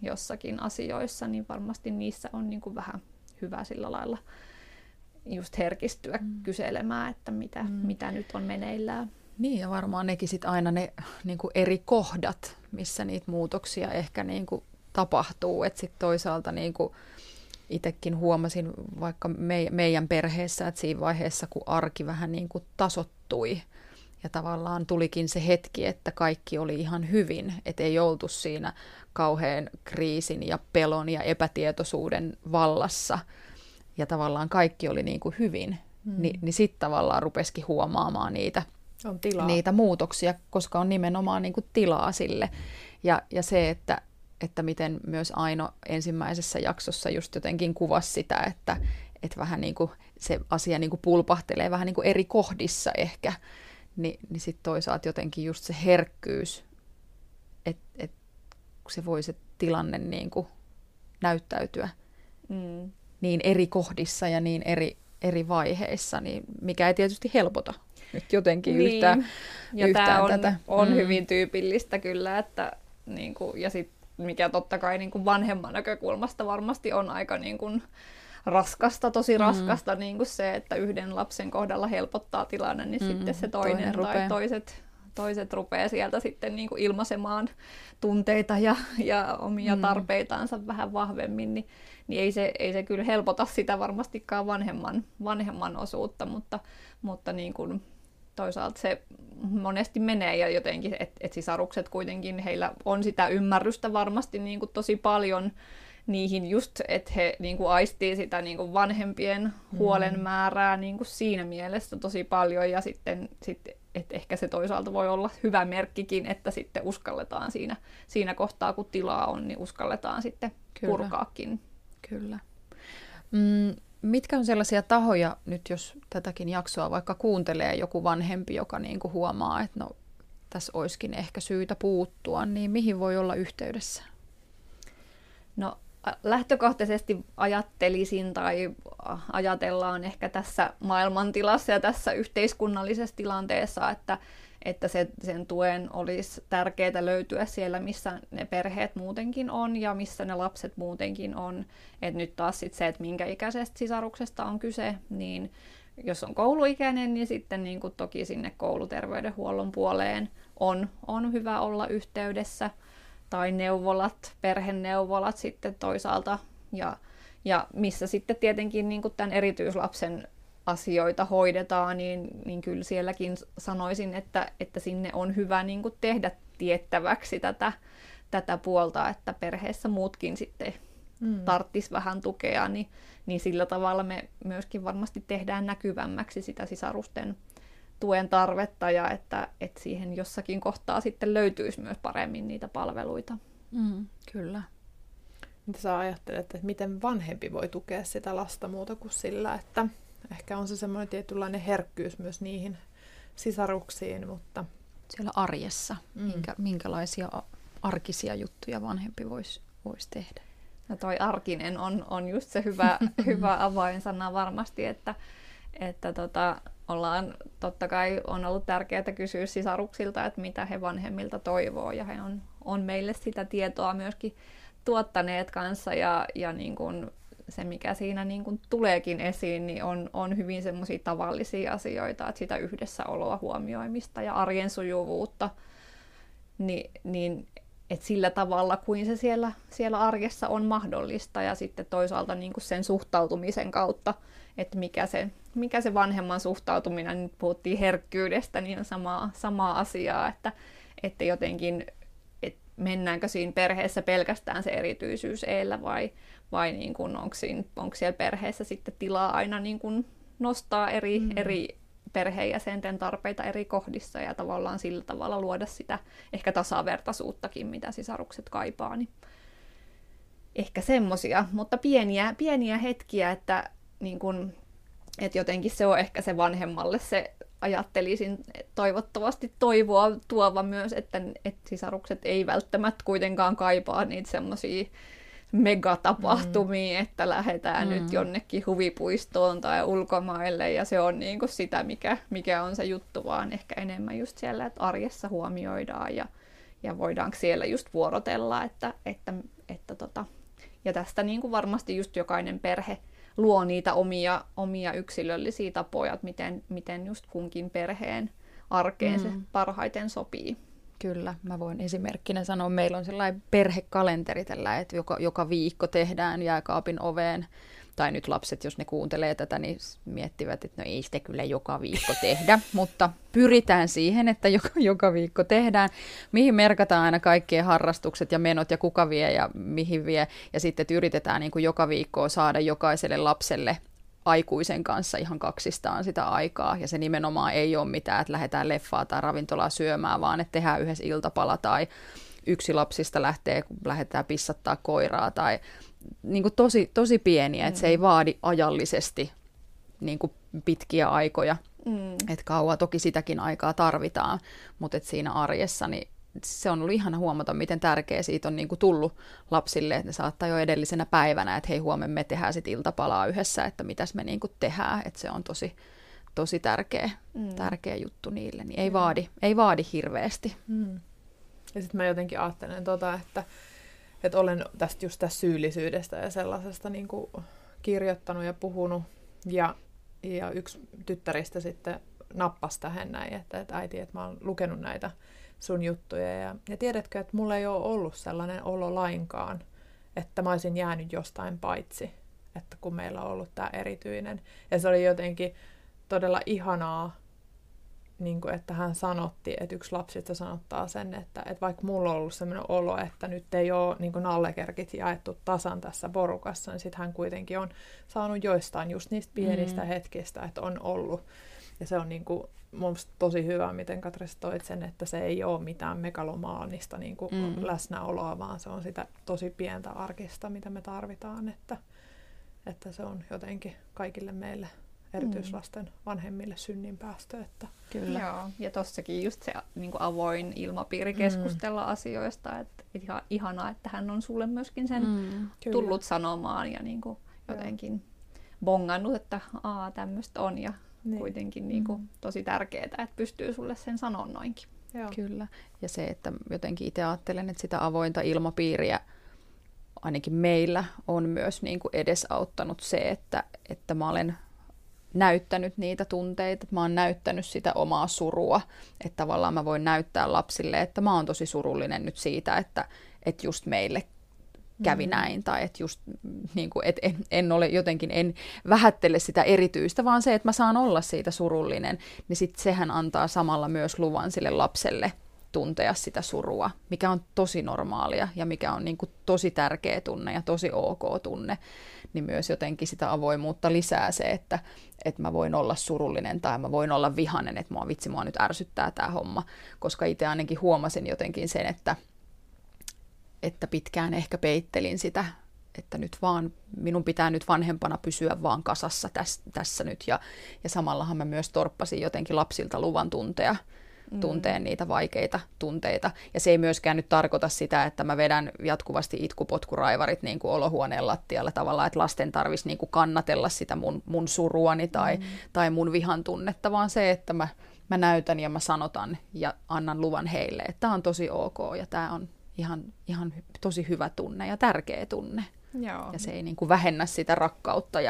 jossakin asioissa, niin varmasti niissä on niin kuin vähän hyvä sillä lailla just herkistyä kyselemään, että mitä nyt on meneillään. Niin, ja varmaan nekin sit aina ne niin kuin eri kohdat, missä niitä muutoksia ehkä niin kuin tapahtuu, että sit toisaalta niin kuin itsekin huomasin vaikka meidän perheessä, että siinä vaiheessa, kun arki vähän niin kuin tasottui ja tavallaan tulikin se hetki, että kaikki oli ihan hyvin, että ei oltu siinä kauhean kriisin ja pelon ja epätietoisuuden vallassa ja tavallaan kaikki oli niin kuin hyvin, niin sitten tavallaan rupesikin huomaamaan niitä muutoksia, koska on nimenomaan niin kuin tilaa sille ja se, että miten myös Aino ensimmäisessä jaksossa just jotenkin kuvasi sitä, että vähän niin kuin se asia niin kuin pulpahtelee vähän niin kuin eri kohdissa ehkä, niin sitten toisaalta jotenkin just se herkkyys, että se voi se tilanne niin kuin näyttäytyä niin eri kohdissa ja niin eri vaiheissa, niin mikä ei tietysti helpota nyt jotenkin yhtään tätä. Tämä on hyvin tyypillistä kyllä, että niin kuin, ja sitten mikä totta kai niin kuin vanhemman näkökulmasta varmasti on aika niin kuin raskasta, tosi raskasta niin kuin se, että yhden lapsen kohdalla helpottaa tilanne, niin sitten se toinen tai toiset rupeaa sieltä sitten niin kuin ilmaisemaan tunteita ja omia tarpeitaansa vähän vahvemmin, niin ei se kyllä helpota sitä varmastikaan vanhemman osuutta, mutta niin kuin toisaalta se monesti menee ja jotenkin, että sisarukset kuitenkin, heillä on sitä ymmärrystä varmasti niin kuin tosi paljon niihin just, että he niin kuin aistii sitä niin kuin vanhempien huolen määrää niin kuin siinä mielessä tosi paljon ja sitten että ehkä se toisaalta voi olla hyvä merkkikin, että sitten uskalletaan siinä kohtaa, kun tilaa on, niin uskalletaan sitten purkaakin. Kyllä. Mitkä on sellaisia tahoja, nyt jos tätäkin jaksoa vaikka kuuntelee joku vanhempi, joka niin kuin huomaa, että no, tässä olisikin ehkä syytä puuttua, niin mihin voi olla yhteydessä? No, lähtökohtaisesti ajattelisin tai ajatellaan ehkä tässä maailmantilassa ja tässä yhteiskunnallisessa tilanteessa, että sen tuen olisi tärkeää löytyä siellä, missä ne perheet muutenkin on ja missä ne lapset muutenkin on. Et nyt taas sit se, että minkä ikäisestä sisaruksesta on kyse, niin jos on kouluikäinen, niin sitten niin kuin toki sinne kouluterveydenhuollon puoleen on hyvä olla yhteydessä. Tai neuvolat, perheneuvolat sitten toisaalta. Ja missä sitten tietenkin niin kuin tämän erityislapsen asioita hoidetaan, niin kyllä sielläkin sanoisin, että sinne on hyvä niin kuin tehdä tiettäväksi tätä puolta, että perheessä muutkin sitten tarttis vähän tukea, niin sillä tavalla me myöskin varmasti tehdään näkyvämmäksi sitä sisarusten tuen tarvetta ja että siihen jossakin kohtaa sitten löytyisi myös paremmin niitä palveluita. Kyllä. Mitä sä ajattelet, että miten vanhempi voi tukea sitä lasta muuta kuin sillä, että ehkä on se semmoinen tietynlainen herkkyys myös niihin sisaruksiin, mutta siellä arjessa, minkälaisia arkisia juttuja vanhempi voisi tehdä? No toi arkinen on just se hyvä avainsana varmasti, että ollaan, totta kai on ollut tärkeää kysyä sisaruksilta, että mitä he vanhemmilta toivoo, ja he on meille sitä tietoa myöskin tuottaneet kanssa, ja niin kun se, mikä siinä niin kun tuleekin esiin, niin on hyvin semmoisia tavallisia asioita, että sitä yhdessäoloa huomioimista ja arjen sujuvuutta, niin et sillä tavalla, kuin se siellä arjessa on mahdollista, ja sitten toisaalta niin kuin sen suhtautumisen kautta, että mikä se vanhemman suhtautuminen, nyt puhuttiin herkkyydestä, niin on samaa asiaa, että jotenkin, että mennäänkö siinä perheessä pelkästään se erityisyys edellä, vai niin kuin onko siellä perheessä sitten tilaa aina niin kuin nostaa eri perheenjäsenten tarpeita eri kohdissa ja tavallaan sillä tavalla luoda sitä ehkä tasavertaisuuttakin, mitä sisarukset kaipaa. Niin ehkä semmoisia, mutta pieniä hetkiä, että, niin kun, että jotenkin se on ehkä se vanhemmalle se, ajattelisin toivottavasti toivoa tuova myös, että sisarukset ei välttämättä kuitenkaan kaipaa niitä semmoisia megatapahtumia, että lähdetään nyt jonnekin huvipuistoon tai ulkomaille, ja se on niin kuin sitä, mikä on se juttu, vaan ehkä enemmän just siellä, että arjessa huomioidaan ja voidaanko siellä just vuorotella, että ja tästä niin kuin varmasti just jokainen perhe luo niitä omia yksilöllisiä tapoja, että miten just kunkin perheen arkeen se parhaiten sopii. Kyllä, mä voin esimerkkinä sanoa, meillä on sellainen perhekalenteri tällä, että joka viikko tehdään jääkaapin oveen, tai nyt lapset, jos ne kuuntelee tätä, niin miettivät, että no ei sitä kyllä joka viikko tehdä, mutta pyritään siihen, että joka viikko tehdään, mihin merkataan aina kaikkien harrastukset ja menot ja kuka vie ja mihin vie, ja sitten että yritetään niin kuin joka viikkoa saada jokaiselle lapselle aikuisen kanssa ihan kaksistaan sitä aikaa, ja se nimenomaan ei ole mitään, että lähdetään leffaa tai ravintolaa syömään, vaan että tehdään yhdessä iltapala tai yksi lapsista lähtee, kun lähdetään pissattaa koiraa tai niin kuin tosi, tosi pieniä, että se ei vaadi ajallisesti niin kuin pitkiä aikoja, että kauan toki sitäkin aikaa tarvitaan, mutta että siinä arjessa niin se on ollut ihana huomata, miten tärkeä siitä on niin kuin tullut lapsille, että ne saattaa jo edellisenä päivänä, että hei, huomenna me tehdään sit iltapalaa yhdessä, että mitäs me niin kuin tehdään, että se on tosi, tosi tärkeä juttu niille, niin ei vaadi hirveästi. Ja sitten mä jotenkin ajattelen, että olen tästä just tästä syyllisyydestä ja sellaisesta niin kuin kirjoittanut ja puhunut, ja yksi tyttäristä sitten nappasi tähän näin, että äiti, että mä oon lukenut näitä sun juttuja. Ja tiedätkö, että mulla ei ole ollut sellainen olo lainkaan, että mä olisin jäänyt jostain paitsi, että kun meillä on ollut tämä erityinen. Ja se oli jotenkin todella ihanaa, niin kuin, että hän sanotti, että yksi lapsista sanottaa sen, että vaikka mulla on ollut sellainen olo, että nyt ei ole niin kuin nallekerkit jaettu tasan tässä porukassa, niin sitten hän kuitenkin on saanut joistain just niistä pienistä hetkistä, että on ollut. Ja se on niin kuin minusta tosi hyvä, miten Katri toit sen, että se ei ole mitään megalomaanista niin kuin läsnäoloa, vaan se on sitä tosi pientä arkista, mitä me tarvitaan, että se on jotenkin kaikille meille erityislasten vanhemmille synninpäästö. Että. Kyllä. Joo. Ja tossakin just se niin kuin avoin ilmapiiri keskustella asioista, että ihanaa, että hän on sulle myöskin sen tullut sanomaan ja niin kuin jotenkin bongannut, että tämmöistä on ja niin. Kuitenkin niin kuin, tosi tärkeää, että pystyy sulle sen sanoa noinkin. Joo. Kyllä. Ja se, että jotenkin itse ajattelen, että sitä avointa ilmapiiriä ainakin meillä on myös niin kuin edesauttanut se, että mä olen näyttänyt niitä tunteita, että mä oon näyttänyt sitä omaa surua. Että tavallaan mä voin näyttää lapsille, että mä oon tosi surullinen nyt siitä, että just meille kävi näin, tai että just niin kuin, että en vähättele sitä erityistä, vaan se, että mä saan olla siitä surullinen, niin sitten sehän antaa samalla myös luvan sille lapselle tuntea sitä surua, mikä on tosi normaalia ja mikä on niin kuin tosi tärkeä tunne ja tosi ok tunne, niin myös jotenkin sitä avoimuutta lisää se, että mä voin olla surullinen tai mä voin olla vihainen, että mua nyt ärsyttää tää homma, koska itse ainakin huomasin jotenkin sen, että pitkään ehkä peittelin sitä, että nyt vaan, minun pitää nyt vanhempana pysyä vaan kasassa tässä nyt. Ja samallahan mä myös torppasin jotenkin lapsilta luvan tuntea niitä vaikeita tunteita. Ja se ei myöskään nyt tarkoita sitä, että mä vedän jatkuvasti itkupotkuraivarit niin kuin olohuoneen lattialla tavallaan, että lasten tarvitsisi niin kuin kannatella sitä mun suruani tai mun vihan tunnetta, vaan se, että mä näytän ja mä sanotan ja annan luvan heille, että tämä on tosi ok ja tämä on ihan tosi hyvä tunne ja tärkeä tunne. Joo. Ja se ei niin kuin vähennä sitä rakkautta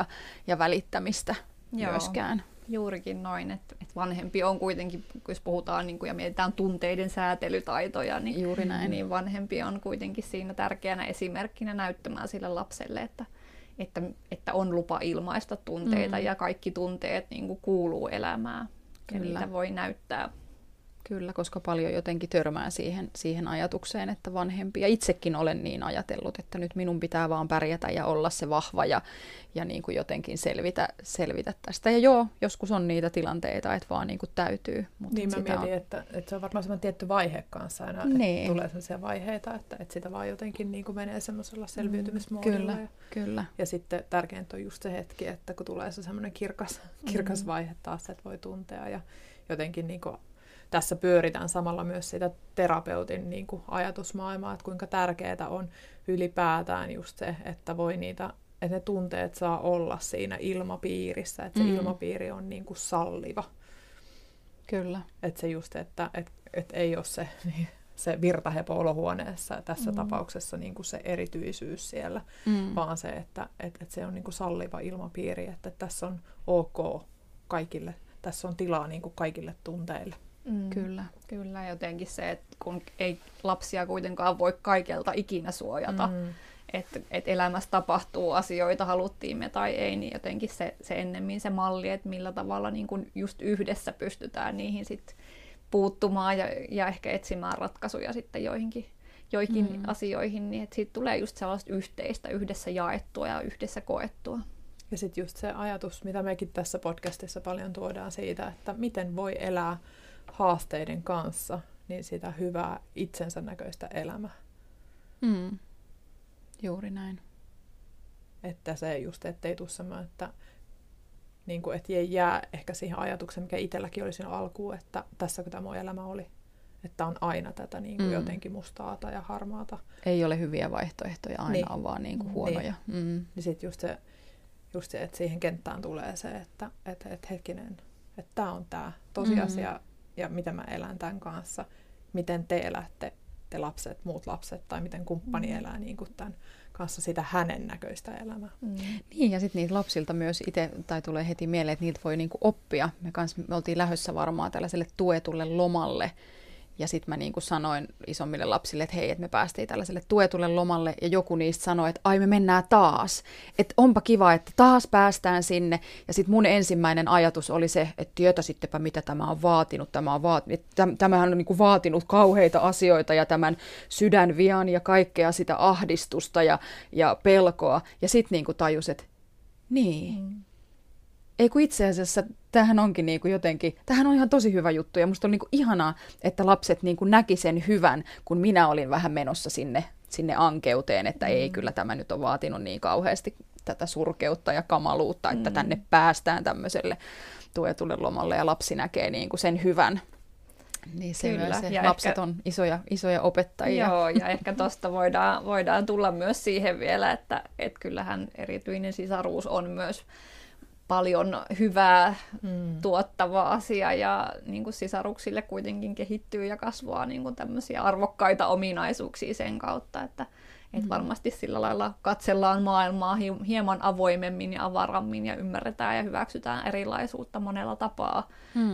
ja välittämistä myöskään. juurikin noin, että vanhempi on kuitenkin, jos puhutaan niin kuin, ja mietitään tunteiden säätelytaitoja, niin, juuri näin. Niin vanhempi on kuitenkin siinä tärkeänä esimerkkinä näyttämään sille lapselle, että on lupa ilmaista tunteita ja kaikki tunteet niin kuin kuuluu elämään. Kyllä. Ja niitä voi näyttää. Kyllä, koska paljon jotenkin törmää siihen ajatukseen, että vanhempi, ja itsekin olen niin ajatellut, että nyt minun pitää vaan pärjätä ja olla se vahva ja niin kuin jotenkin selvitä tästä. Ja joo, joskus on niitä tilanteita, että vaan niin kuin täytyy. Mutta niin mä mietin, että se on varmaan semmoinen tietty vaihe kanssa aina, niin. Että tulee sellaisia vaiheita, että sitä vaan jotenkin niin kuin menee semmoisella selviytymismoodilla. Kyllä, kyllä. Ja sitten tärkeintä on just se hetki, että kun tulee se semmoinen kirkas vaihe taas, että voi tuntea ja jotenkin niin kuin tässä pyöritään samalla myös sitä terapeutin niin kuin ajatusmaailmaa, että kuinka tärkeää on ylipäätään just se, että voi niitä, että ne tunteet saa olla siinä ilmapiirissä, että se ilmapiiri on niin kuin salliva. Kyllä. Että se just, että ei ole se virtahepo olohuoneessa tässä tapauksessa niin kuin se erityisyys siellä, vaan se, että se on niin kuin salliva ilmapiiri, että tässä on ok kaikille, tässä on tilaa niin kuin kaikille tunteille. Kyllä, jotenkin se, että kun ei lapsia kuitenkaan voi kaikelta ikinä suojata, että elämässä tapahtuu asioita, haluttiin me tai ei, niin jotenkin se ennemmin se malli, että millä tavalla niin kun just yhdessä pystytään niihin sit puuttumaan ja ehkä etsimään ratkaisuja sitten joihinkin asioihin, niin että siitä tulee just sellaista yhteistä, yhdessä jaettua ja yhdessä koettua. Ja sitten just se ajatus, mitä mekin tässä podcastissa paljon tuodaan siitä, että miten voi elää haasteiden kanssa, niin sitä hyvää itsensä näköistä elämää. Juuri näin. Että se just, ettei tule semmoinen, että niin kuin, et ei jää ehkä siihen ajatukseen, mikä itselläkin oli siinä alkuun, että tässäkö tämä mun elämä oli. Että on aina tätä niin kuin jotenkin mustaata ja harmaata. Ei ole hyviä vaihtoehtoja, aina niin. On vaan niin kuin huonoja. Niin, niin sitten just se, että siihen kenttään tulee se, että hetkinen, että tämä on tämä tosiasia ja miten mä elän tämän kanssa, miten te elätte, te lapset, muut lapset, tai miten kumppani elää niin kuin tämän kanssa sitä hänen näköistä elämää. Niin, ja sitten niitä lapsilta myös itse, tai tulee heti mieleen, että niitä voi niin kuin oppia. Me oltiin lähdössä varmaan tällaiselle tuetulle lomalle, ja sitten mä niin kuin sanoin isommille lapsille, että hei, että me päästiin tällaiselle tuetulle lomalle, ja joku niistä sanoi, että ai me mennään taas. Että onpa kiva, että taas päästään sinne. Ja sitten mun ensimmäinen ajatus oli se, että tietäisittepä mitä tämä on vaatinut. Tämähän on niin kuin vaatinut kauheita asioita ja tämän sydänvian ja kaikkea sitä ahdistusta ja pelkoa. Ja sitten niin kuin tajus, että niin. Ei kun itse asiassa tämähän onkin niin kuin jotenkin, tämähän on ihan tosi hyvä juttu ja musta on niin kuin ihanaa, että lapset niin kuin näki sen hyvän, kun minä olin vähän menossa sinne ankeuteen, että ei kyllä tämä nyt on vaatinut niin kauheasti tätä surkeutta ja kamaluutta, että tänne päästään tämmöiselle tuetulle lomalle ja lapsi näkee niin kuin sen hyvän. Niin se kyllä, ja lapset ehkä on isoja opettajia. Joo, ja ehkä tuosta voidaan tulla myös siihen vielä, että kyllähän erityinen sisaruus on myös paljon hyvää, tuottava asia ja niin kuin sisaruksille kuitenkin kehittyy ja kasvaa niin kuin tämmöisiä arvokkaita ominaisuuksia sen kautta, että varmasti sillä lailla katsellaan maailmaa hieman avoimemmin ja avarammin ja ymmärretään ja hyväksytään erilaisuutta monella tapaa.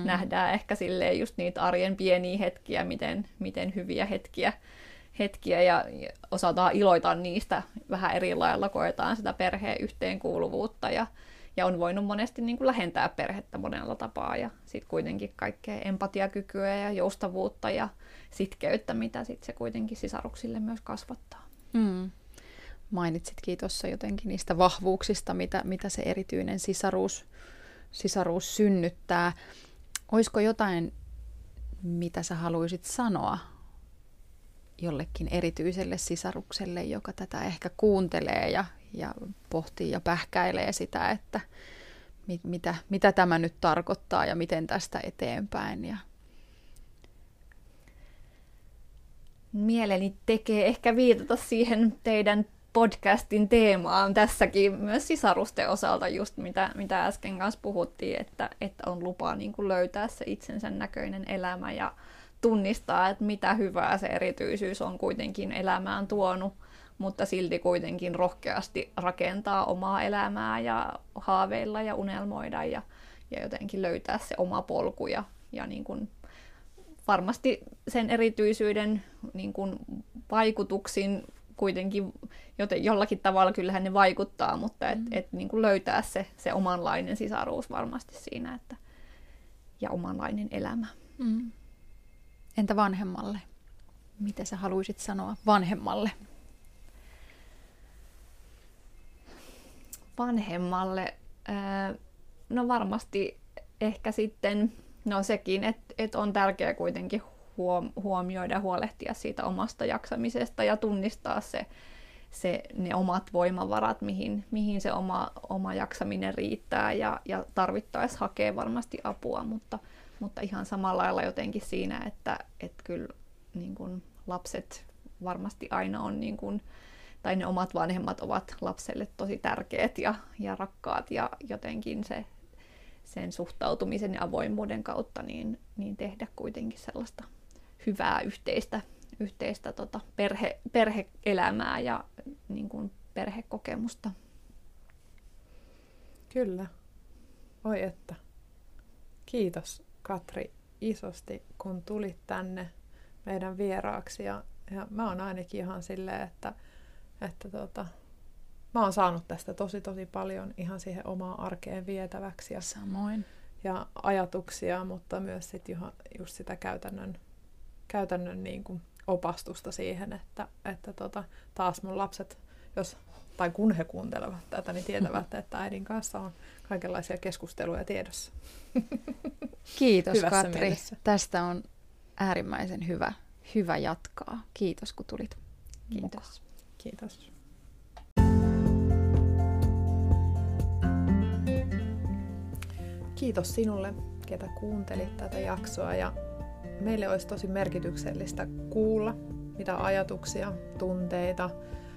Nähdään ehkä silleen just niitä arjen pieniä hetkiä, miten hyviä hetkiä ja osataan iloita niistä vähän eri lailla, koetaan sitä perheen yhteenkuuluvuutta ja on voinut monesti niin kuin lähentää perhettä monella tapaa ja sitten kuitenkin kaikkea empatiakykyä ja joustavuutta ja sitkeyttä, mitä sitten se kuitenkin sisaruksille myös kasvattaa. Mainitsitkin tuossa jotenkin niistä vahvuuksista, mitä se erityinen sisaruus synnyttää. Olisiko jotain, mitä sä haluaisit sanoa jollekin erityiselle sisarukselle, joka tätä ehkä kuuntelee ja pohtii ja pähkäilee sitä, että mitä tämä nyt tarkoittaa ja miten tästä eteenpäin. Ja mieleni tekee ehkä viitata siihen teidän podcastin teemaan tässäkin myös sisarusten osalta, just mitä äsken kanssa puhuttiin, että on lupa niin kuin löytää se itsensä näköinen elämä ja tunnistaa, että mitä hyvää se erityisyys on kuitenkin elämään tuonut, mutta silti kuitenkin rohkeasti rakentaa omaa elämää ja haaveilla ja unelmoida ja ja jotenkin löytää se oma polku ja niin kuin varmasti sen erityisyyden niin kuin vaikutuksiin kuitenkin joten jollakin tavalla kyllähän ne vaikuttaa, mutta et niin kuin löytää se omanlainen sisaruus varmasti siinä ja omanlainen elämä. Mm. Entä vanhemmalle? Mitä sä haluaisit sanoa vanhemmalle? Vanhemmalle? No varmasti ehkä sitten no sekin, että on tärkeää kuitenkin huomioida ja huolehtia siitä omasta jaksamisesta ja tunnistaa ne omat voimavarat, mihin se oma jaksaminen riittää ja tarvittaessa hakee varmasti apua, mutta ihan samalla lailla jotenkin siinä, että kyllä niin kun lapset varmasti aina on, niin kun, tai ne omat vanhemmat ovat lapselle tosi tärkeät ja rakkaat ja jotenkin sen suhtautumisen ja avoimuuden kautta niin tehdä kuitenkin sellaista hyvää yhteistä perhe-elämää ja niin kuin perhekokemusta. Kyllä. Oi että. Kiitos Katri isosti, kun tulit tänne meidän vieraaksi. Ja mä oon ainakin ihan silleen, että mä oon saanut tästä tosi tosi paljon ihan siihen omaan arkeen vietäväksi. Ja samoin. Ja ajatuksia, mutta myös sit just sitä käytännön niin kuin opastusta siihen, että taas mun lapset, kun he kuuntelevat tätä, niin tietävät, että äidin kanssa on kaikenlaisia keskusteluja tiedossa. Kiitos Katri. Mielessä. Tästä on äärimmäisen hyvä jatkaa. Kiitos kun tulit. Kiitos. Kiitos. Kiitos sinulle, ketä kuuntelit tätä jaksoa ja meille olisi tosi merkityksellistä kuulla, mitä ajatuksia, tunteita,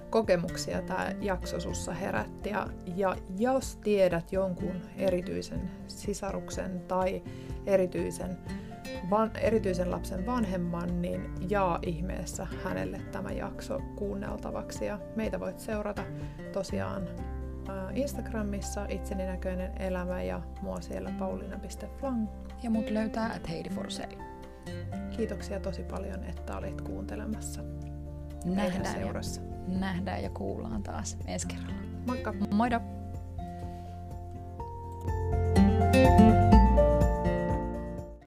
kokemuksia tämä jakso sussa herätti. Ja jos tiedät jonkun erityisen sisaruksen tai erityisen lapsen vanhemman, niin jaa ihmeessä hänelle tämä jakso kuunneltavaksi. Ja meitä voit seurata tosiaan Instagramissa itseninäköinen elämä ja mua siellä pauliina.flang. Ja mut löytää @heidiforsell. Kiitoksia tosi paljon, että olit kuuntelemassa. Nähdään ja kuullaan taas ensi kerralla. Moikka! Moida!